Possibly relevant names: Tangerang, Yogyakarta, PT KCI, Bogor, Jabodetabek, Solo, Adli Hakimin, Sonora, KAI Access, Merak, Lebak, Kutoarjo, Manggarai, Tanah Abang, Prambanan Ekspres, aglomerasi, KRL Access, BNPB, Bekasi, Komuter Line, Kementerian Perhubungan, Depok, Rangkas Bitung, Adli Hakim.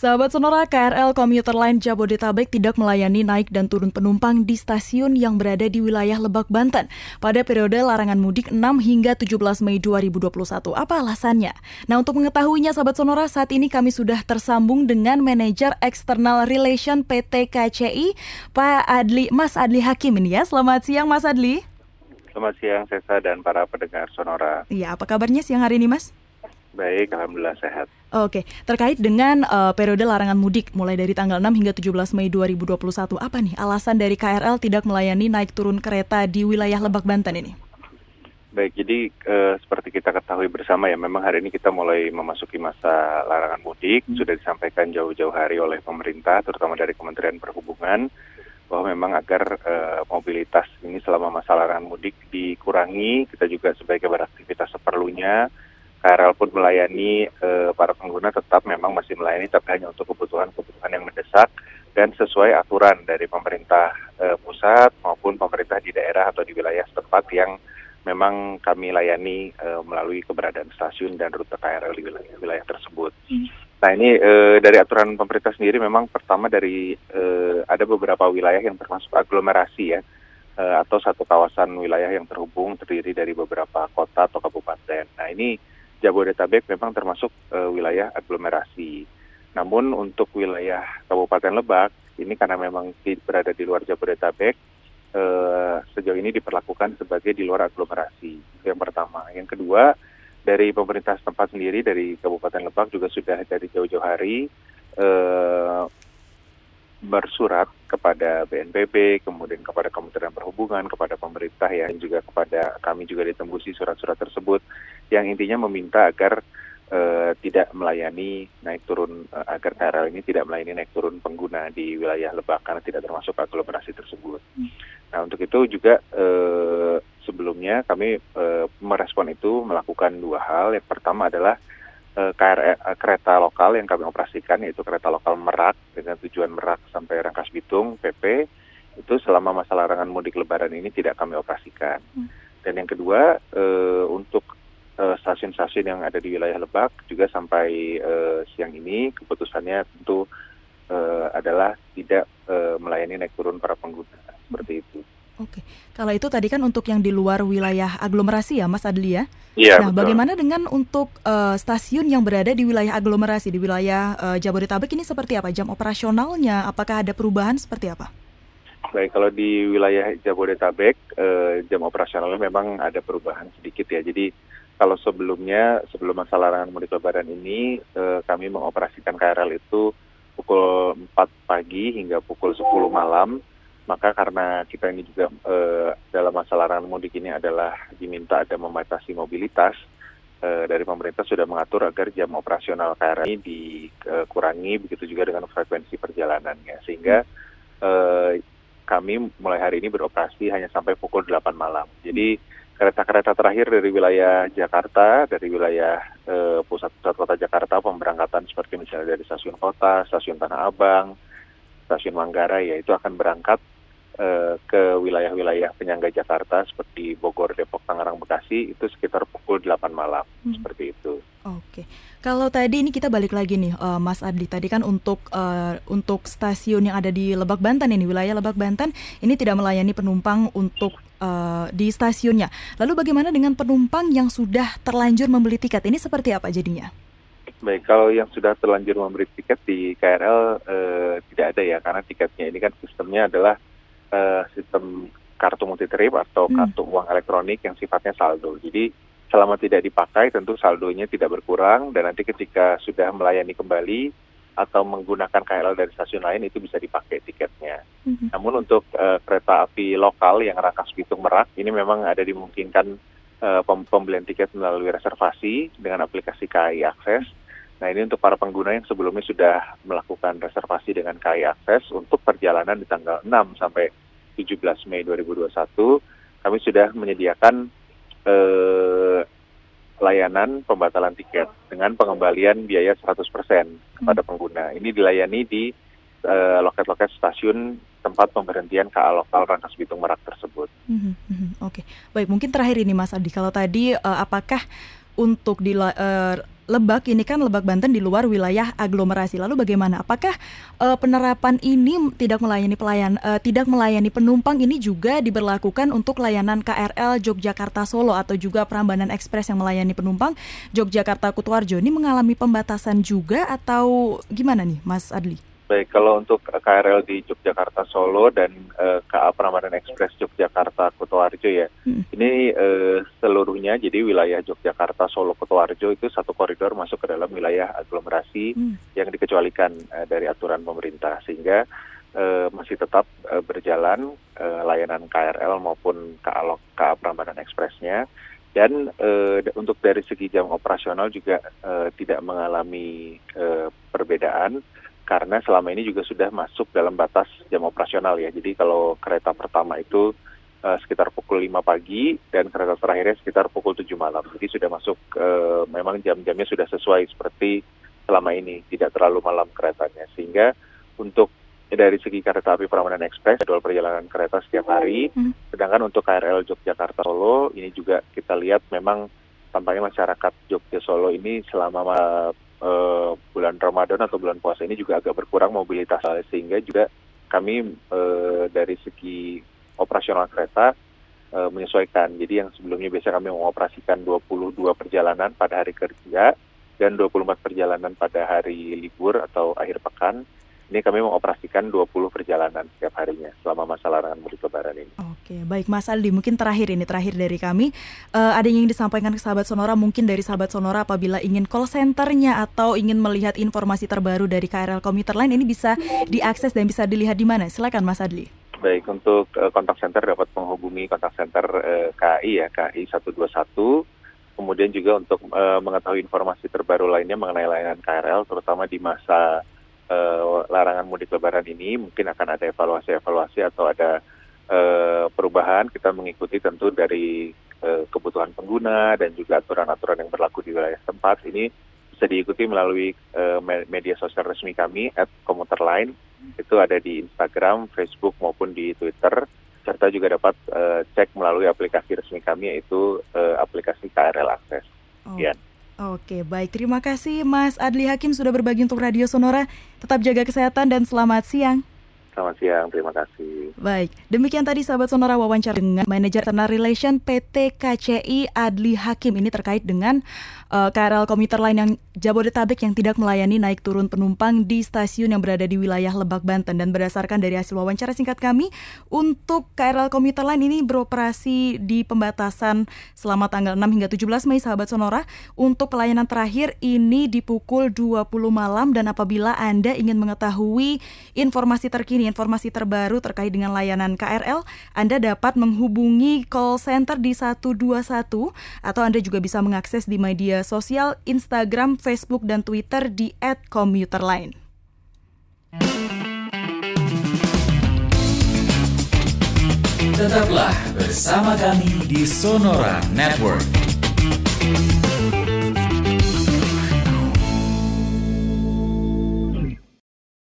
Sahabat Sonora, KRL Komuter Line Jabodetabek tidak melayani naik dan turun penumpang di stasiun yang berada di wilayah Lebak, Banten pada periode larangan mudik 6 hingga 17 Mei 2021. Apa alasannya? Nah, untuk mengetahuinya, Sahabat Sonora, saat ini kami sudah tersambung dengan Manajer External Relation PT KCI, Mas Adli Hakimin ya. Selamat siang, Mas Adli. Selamat siang, Sesa dan para pendengar Sonora. Iya, apa kabarnya siang hari ini, Mas? Baik, alhamdulillah sehat. Oke, terkait dengan periode larangan mudik mulai dari tanggal 6 hingga 17 Mei 2021, apa nih alasan dari KRL tidak melayani naik turun kereta di wilayah Lebak, Banten ini? Baik, jadi seperti kita ketahui bersama ya, memang hari ini kita mulai memasuki masa larangan mudik. Sudah disampaikan jauh-jauh hari oleh pemerintah, terutama dari Kementerian Perhubungan, bahwa memang agar mobilitas ini selama masa larangan mudik dikurangi. Kita juga sebaiknya beraktivitas seperlunya. KRL pun melayani para pengguna tetap memang masih melayani, tapi hanya untuk kebutuhan-kebutuhan yang mendesak dan sesuai aturan dari pemerintah pusat maupun pemerintah di daerah atau di wilayah setempat yang memang kami layani melalui keberadaan stasiun dan rute KRL di wilayah tersebut. Nah, ini dari aturan pemerintah sendiri memang pertama dari ada beberapa wilayah yang termasuk aglomerasi ya, atau satu kawasan wilayah yang terhubung terdiri dari beberapa kota atau kabupaten. Nah, ini Jabodetabek memang termasuk wilayah aglomerasi. Namun untuk wilayah Kabupaten Lebak, ini karena memang berada di luar Jabodetabek, sejauh ini diperlakukan sebagai di luar aglomerasi. Itu yang pertama. Yang kedua, dari pemerintah setempat sendiri, dari Kabupaten Lebak juga sudah dari jauh-jauh hari bersurat kepada BNPB, kemudian kepada Kementerian Perhubungan, kepada pemerintah ya, juga kepada kami juga ditembusi surat-surat tersebut yang intinya meminta agar tidak melayani naik turun, agar KRL ini tidak melayani naik turun pengguna di wilayah Lebak karena tidak termasuk aglomerasi tersebut. Nah, untuk itu juga sebelumnya kami merespon itu melakukan dua hal. Yang pertama adalah kereta lokal yang kami operasikan, yaitu kereta lokal Merak dengan tujuan Merak sampai Rangkas Bitung PP, itu selama masa larangan mudik Lebaran ini tidak kami operasikan. Dan yang kedua, untuk stasiun-stasiun yang ada di wilayah Lebak juga sampai siang ini keputusannya tentu adalah tidak melayani naik turun para pengguna seperti itu. Oke, kalau itu tadi kan untuk yang di luar wilayah aglomerasi ya, Mas Adli ya? Iya, nah, betul. Bagaimana dengan untuk stasiun yang berada di wilayah aglomerasi, di wilayah Jabodetabek ini seperti apa? Jam operasionalnya, apakah ada perubahan seperti apa? Baik, kalau di wilayah Jabodetabek, jam operasionalnya memang ada perubahan sedikit ya. Jadi kalau sebelumnya, sebelum masa larangan mudik Lebaran ini, kami mengoperasikan KRL itu pukul 4 pagi hingga pukul 10 malam. Maka karena kita ini juga dalam masa larangan mudik ini adalah diminta ada membatasi mobilitas, dari pemerintah sudah mengatur agar jam operasional KRL ini dikurangi, begitu juga dengan frekuensi perjalanannya. Sehingga kami mulai hari ini beroperasi hanya sampai pukul 8 malam. Jadi kereta-kereta terakhir dari wilayah Jakarta, dari wilayah pusat-pusat kota Jakarta, pemberangkatan seperti misalnya dari stasiun kota, stasiun Tanah Abang, stasiun Manggarai, yaitu akan berangkat ke wilayah-wilayah penyangga Jakarta seperti Bogor, Depok, Tangerang, Bekasi itu sekitar pukul 8 malam seperti itu. Oke, kalau tadi ini kita balik lagi nih, Mas Adli, tadi kan untuk stasiun yang ada di Lebak, Banten ini, wilayah Lebak, Banten ini tidak melayani penumpang untuk di stasiunnya. Lalu bagaimana dengan penumpang yang sudah terlanjur membeli tiket, ini seperti apa jadinya? Baik, kalau yang sudah terlanjur membeli tiket di KRL tidak ada ya, karena tiketnya ini kan sistemnya adalah sistem kartu multi-trip atau kartu uang elektronik yang sifatnya saldo. Jadi selama tidak dipakai tentu saldonya tidak berkurang, dan nanti ketika sudah melayani kembali atau menggunakan KRL dari stasiun lain itu bisa dipakai tiketnya. Namun untuk kereta api lokal yang Rangkas Bitung Merak, ini memang ada dimungkinkan pembelian tiket melalui reservasi dengan aplikasi KAI Access. Nah, ini untuk para pengguna yang sebelumnya sudah melakukan reservasi dengan KAI Access untuk perjalanan di tanggal 6 sampai 17 Mei 2021, kami sudah menyediakan layanan pembatalan tiket dengan pengembalian biaya 100% kepada pengguna. Ini dilayani di loket-loket stasiun tempat pemberhentian KA lokal Rangkas Bitung Merak tersebut. Oke, baik, mungkin terakhir ini Mas Adi, kalau tadi apakah untuk di Lebak ini kan Lebak Banten di luar wilayah aglomerasi. Lalu bagaimana? Apakah penerapan ini tidak melayani penumpang ini juga diberlakukan untuk layanan KRL Yogyakarta Solo atau juga Prambanan Ekspres yang melayani penumpang Yogyakarta Kutoarjo ini mengalami pembatasan juga atau gimana nih, Mas Adli? Baik, kalau untuk KRL di Yogyakarta Solo dan KA Prambanan Ekspres Yogyakarta Kutoarjo ya, ini seluruhnya jadi wilayah Yogyakarta Solo Kutoarjo itu satu koridor masuk ke dalam wilayah aglomerasi yang dikecualikan dari aturan pemerintah, sehingga masih tetap berjalan layanan KRL maupun KA Prambanan Ekspresnya. Dan untuk dari segi jam operasional juga tidak mengalami perbedaan, karena selama ini juga sudah masuk dalam batas jam operasional ya. Jadi kalau kereta pertama itu sekitar pukul 5 pagi dan kereta terakhirnya sekitar pukul 7 malam. Jadi sudah masuk, memang jam-jamnya sudah sesuai seperti selama ini, tidak terlalu malam keretanya. Sehingga untuk dari segi kereta api Prambanan Ekspres, jadwal perjalanan kereta setiap hari. Sedangkan untuk KRL Yogyakarta Solo, ini juga kita lihat memang tampaknya masyarakat Jogja Solo ini selama bulan Ramadan atau bulan puasa ini juga agak berkurang mobilitas, sehingga juga kami dari segi operasional kereta menyesuaikan. Jadi yang sebelumnya biasa kami mengoperasikan 22 perjalanan pada hari kerja dan 24 perjalanan pada hari libur atau akhir pekan, ini kami mengoperasikan 20 perjalanan setiap harinya selama masa larangan mudik lebaran ini. Oke, baik Mas Aldi, mungkin terakhir dari kami. Ada yang disampaikan ke sahabat Sonora, mungkin dari sahabat Sonora apabila ingin call centernya atau ingin melihat informasi terbaru dari KRL Komuter Line, ini bisa diakses dan bisa dilihat di mana? Silakan Mas Adli. Baik, untuk kontak center dapat menghubungi kontak center KAI ya, KAI 121. Kemudian juga untuk mengetahui informasi terbaru lainnya mengenai layanan KRL, terutama di masa larangan mudik lebaran ini, mungkin akan ada evaluasi atau ada perubahan. Kita mengikuti tentu dari kebutuhan pengguna dan juga aturan-aturan yang berlaku di wilayah tempat. Ini bisa diikuti melalui media sosial resmi kami @komuterline, itu ada di Instagram, Facebook maupun di Twitter, serta juga dapat cek melalui aplikasi resmi kami, yaitu aplikasi KRL Access. Sekian. Oke, baik. Terima kasih Mas Adli Hakim sudah berbagi untuk Radio Sonora. Tetap jaga kesehatan dan selamat siang. Selamat siang, terima kasih. Baik, demikian tadi sahabat Sonora wawancara dengan Manajer External Relation PT KCI Adli Hakim. Ini terkait dengan KRL Komuter Line yang Jabodetabek yang tidak melayani naik turun penumpang di stasiun yang berada di wilayah Lebak Banten. Dan berdasarkan dari hasil wawancara singkat kami, untuk KRL Komuter Line ini beroperasi di pembatasan selama tanggal 6 hingga 17 Mei sahabat Sonora. Untuk pelayanan terakhir ini di pukul 20 malam. Dan apabila Anda ingin mengetahui informasi terkini, informasi terbaru terkait dengan layanan KRL, Anda dapat menghubungi call center di 121, atau Anda juga bisa mengakses di media sosial Instagram, Facebook, dan Twitter di @komuterline. Tetaplah bersama kami di Sonora Network.